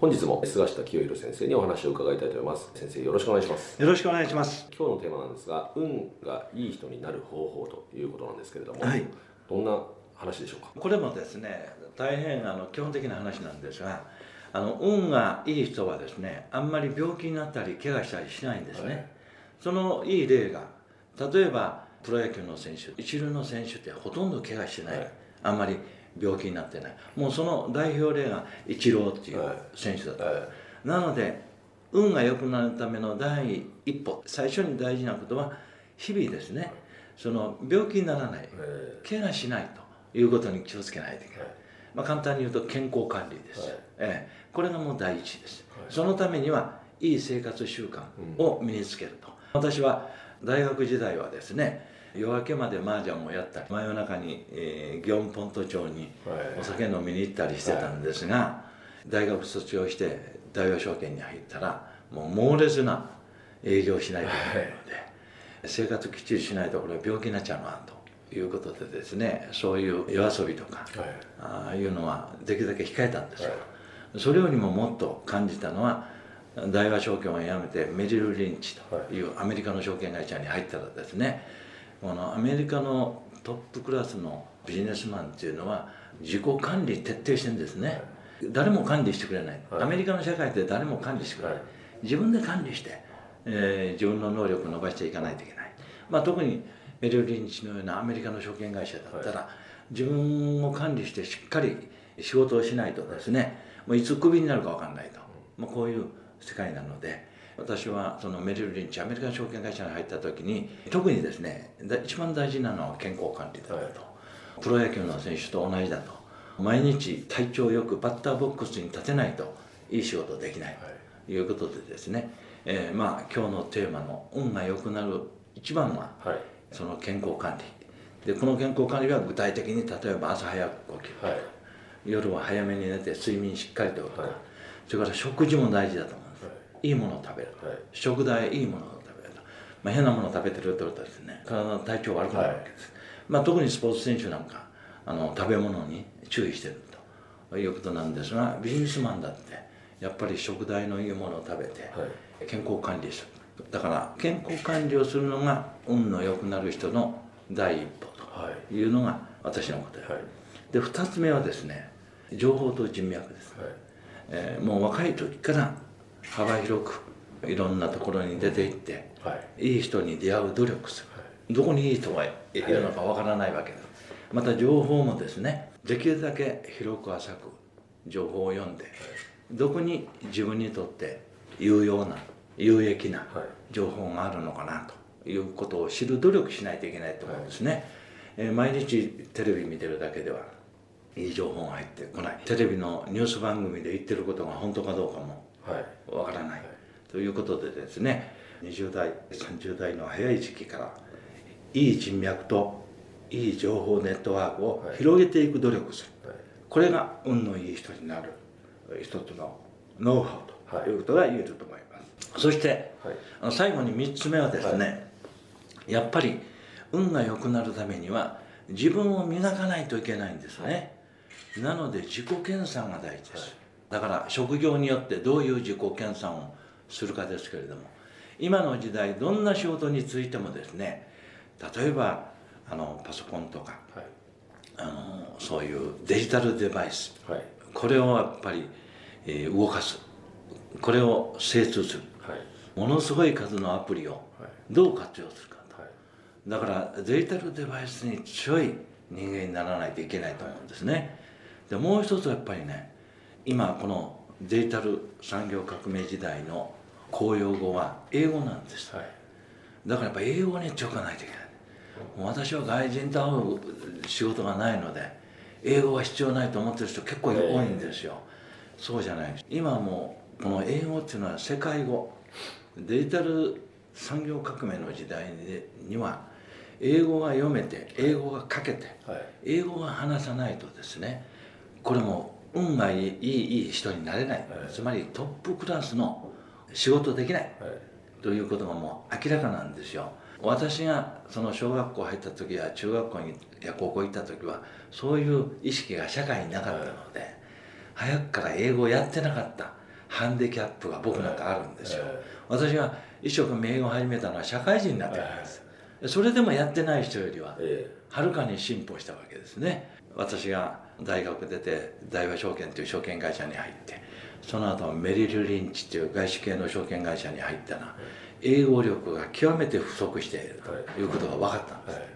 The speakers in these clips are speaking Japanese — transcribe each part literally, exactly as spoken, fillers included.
本日も菅下清宏先生にお話を伺いたいと思います。先生、よろしくお願いします。よろしくお願いします。今日のテーマなんですが、運がいい人になる方法ということなんですけれども、はい、どんな話でしょうか。これもですね、大変あの基本的な話なんですが、あの運がいい人はですね、あんまり病気になったり怪我したりしないんですね、はい、そのいい例が、例えばプロ野球の選手、一流の選手ってほとんど怪我してない、はい、あんまり病気になってない、もうその代表例がイチローっていう選手だった、はいはい、なので運が良くなるための第一歩、最初に大事なことは日々ですね、その病気にならない、怪我しないということに気をつけないといけない、はい、まあ、簡単に言うと健康管理です、はい、えー、これがもう第一です、はい、そのためにはいい生活習慣を身につけると、うん、私は大学時代はですね、夜明けまで麻雀をやったり、真夜中に、えー、業務ポント町にお酒飲みに行ったりしてたんですが、はい、大学卒業して大和証券に入ったらもう猛烈な営業をしないといけないので、はい、生活きっちりしないとこれは病気になっちゃうなということでですね、そういう夜遊びとか、はい、ああいうのはできるだけ控えたんですが、はい、それよりももっと感じたのは、大和証券を辞めてメリル・リンチというアメリカの証券会社に入ったらですね、はい、このアメリカのトップクラスのビジネスマンっていうのは自己管理徹底してるんですね、はい、誰も管理してくれない、はい、アメリカの社会って誰も管理してくれない、はい、自分で管理して、えー、自分の能力を伸ばしていかないといけない、まあ、特にメリル・リンチのようなアメリカの証券会社だったら、はい、自分を管理してしっかり仕事をしないとですね、もういつクビになるか分かんないと、まあ、こういう世界なので、私はそのメリル・リンチ、アメリカの証券会社に入った時に特にですね、一番大事なのは健康管理だと、はい、プロ野球の選手と同じだと、毎日体調よくバッターボックスに立てないといい仕事できないということでですね、はい、えー、まあ今日のテーマの運が良くなる一番はその健康管理で、この健康管理は具体的に例えば朝早く呼吸とか、はい、夜は早めに寝て睡眠しっかりとるとか、はい、それから食事も大事だと思う、いいものを食べると、はい、食材いいものを食べると、まあ、変なものを食べてるとですね、体の体調悪くなるわけです、はい、まあ、特にスポーツ選手なんかあの食べ物に注意してるということなんですが、ビジネスマンだってやっぱり食材のいいものを食べて健康管理する、だから健康管理をするのが運の良くなる人の第一歩というのが私の答え、はい、でふたつめはですね、情報と人脈です、はい、えー、もう若い時から幅広くいろんなところに出ていって、はい、いい人に出会う努力する、はい、どこにいい人がいるのかわからないわけです、はい、また情報もですね、できるだけ広く浅く情報を読んで、はい、どこに自分にとって有用な有益な情報があるのかなということを知る努力しないといけないと思うんですね、はい、えー、毎日テレビ見てるだけではいい情報が入ってこない、テレビのニュース番組で言ってることが本当かどうかもはい、わからない、はい、ということでですね、にじゅう代さんじゅう代の早い時期からいい人脈といい情報ネットワークを広げていく努力をする、はい、これが運のいい人になる一つのノウハウということが言えると思います、はい、そして、はい、最後にみっつめはですね、はい、やっぱり運が良くなるためには自分を磨かないといけないんですね、はい、なので自己研鑽が大事です、はい、だから職業によってどういう自己研鑽をするかですけれども、今の時代どんな仕事についてもですね、例えばあのパソコンとか、はい、あのそういうデジタルデバイス、はい、これをやっぱり、えー、動かす、これを精通する、はい、ものすごい数のアプリをどう活用するかと、はい、だからデジタルデバイスに強い人間にならないといけないと思うんですね。でもう一つはやっぱりね、今このデジタル産業革命時代の公用語は英語なんです、はい、だからやっぱ英語に強くないといけない。もう私は外人と会う仕事がないので英語は必要ないと思ってる人結構多いんですよ。そうじゃない。今もこの英語っていうのは世界語、デジタル産業革命の時代には英語が読めて英語が書けて英語が話さないとですね、これも運がいいいい人になれない、つまりトップクラスの仕事できないということがもう明らかなんですよ。私がその小学校入った時や中学校にや高校行った時はそういう意識が社会になかったので、早くから英語をやってなかったハンディキャップが僕なんかあるんですよ。私が一生懸命英語を始めたのは社会人になってからです。それでもやってない人よりははるかに進歩したわけですね。私が大学出て大和証券という証券会社に入って、その後メリル・リンチという外資系の証券会社に入ったら英語力が極めて不足しているということが分かったんです、はいは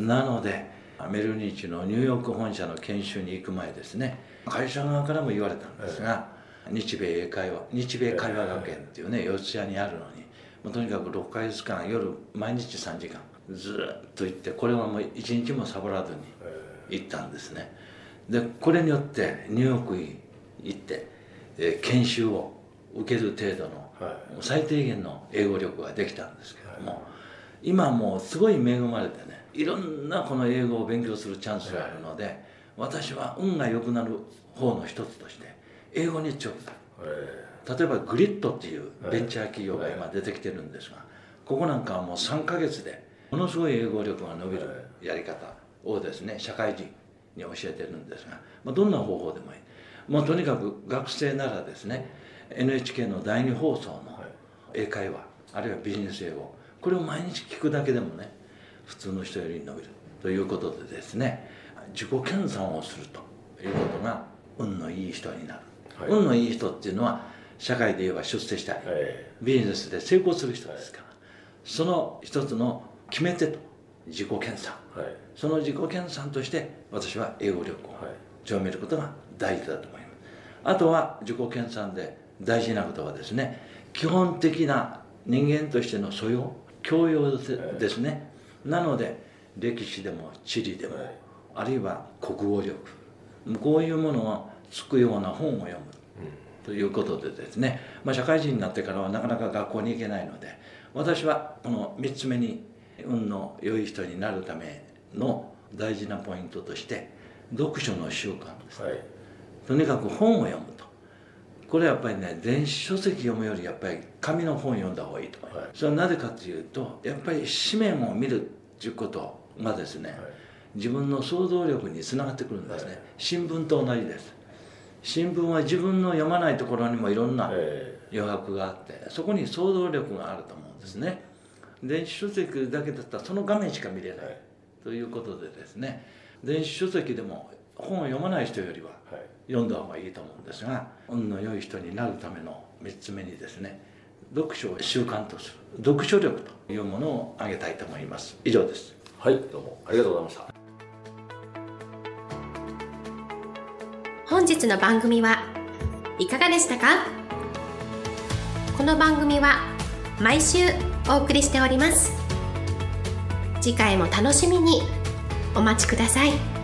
い、なのでメルニーチのニューヨーク本社の研修に行く前ですね、会社側からも言われたんですが、はい、日米英会話日米会話学園っていうね、四ツ谷にあるのにもうとにかくろっかげつかん夜毎日さんじかんずっと行って、これはもう一日もサボらずに行ったんですね。でこれによってニューヨークに行って、えー、研修を受ける程度の最低限の英語力ができたんですけども、今もうすごい恵まれてね、いろんなこの英語を勉強するチャンスがあるので、私は運が良くなる方の一つとして英語に強くなる。例えばグリッドっていうベンチャー企業が今出てきてるんですが、ここなんかはもうさんかげつでものすごい英語力が伸びるやり方をですね、社会人に教えてるんですが、まあ、どんな方法でもいい。もうとにかく学生ならですね、エヌエイチケー の第二放送の英会話、あるいはビジネス英語、これを毎日聞くだけでもね、普通の人より伸びるということでですね、自己研鑽をするということが運のいい人になる、はい、運のいい人っていうのは社会で言えば出世したり、はい、ビジネスで成功する人ですから、その一つの決め手と自己研鑽、はい、その自己研鑽として私は英語力を強めることが大事だと思います。あとは自己研鑽で大事なことはですね、基本的な人間としての素養、教養ですね、えー、なので歴史でも地理でも、えー、あるいは国語力、こういうものをつくような本を読む、うん、ということでですね、まあ、社会人になってからはなかなか学校に行けないので、私はこのみっつめに運の良い人になるための大事なポイントとして読書の習慣です、はい、とにかく本を読むと。これはやっぱりね、電子書籍読むよりやっぱり紙の本読んだ方がいいと思います、はい、それはなぜかというと、やっぱり紙面を見るっていうことがですね、はい、自分の想像力につながってくるんですね、はい、新聞と同じです。新聞は自分の読まないところにもいろんな余白があって、そこに想像力があると思うんですね。電子書籍だけだったらその画面しか見れない、はい、ということでですね、電子書籍でも本を読まない人よりは読んだ方がいいと思うんですが、運の良い人になるためのみっつめにですね、読書を習慣とする読書力というものを挙げたいと思います。以上です。はい、どうもありがとうございました。本日の番組はいかがでしたか？この番組は毎週お送りしております。次回も楽しみにお待ちください。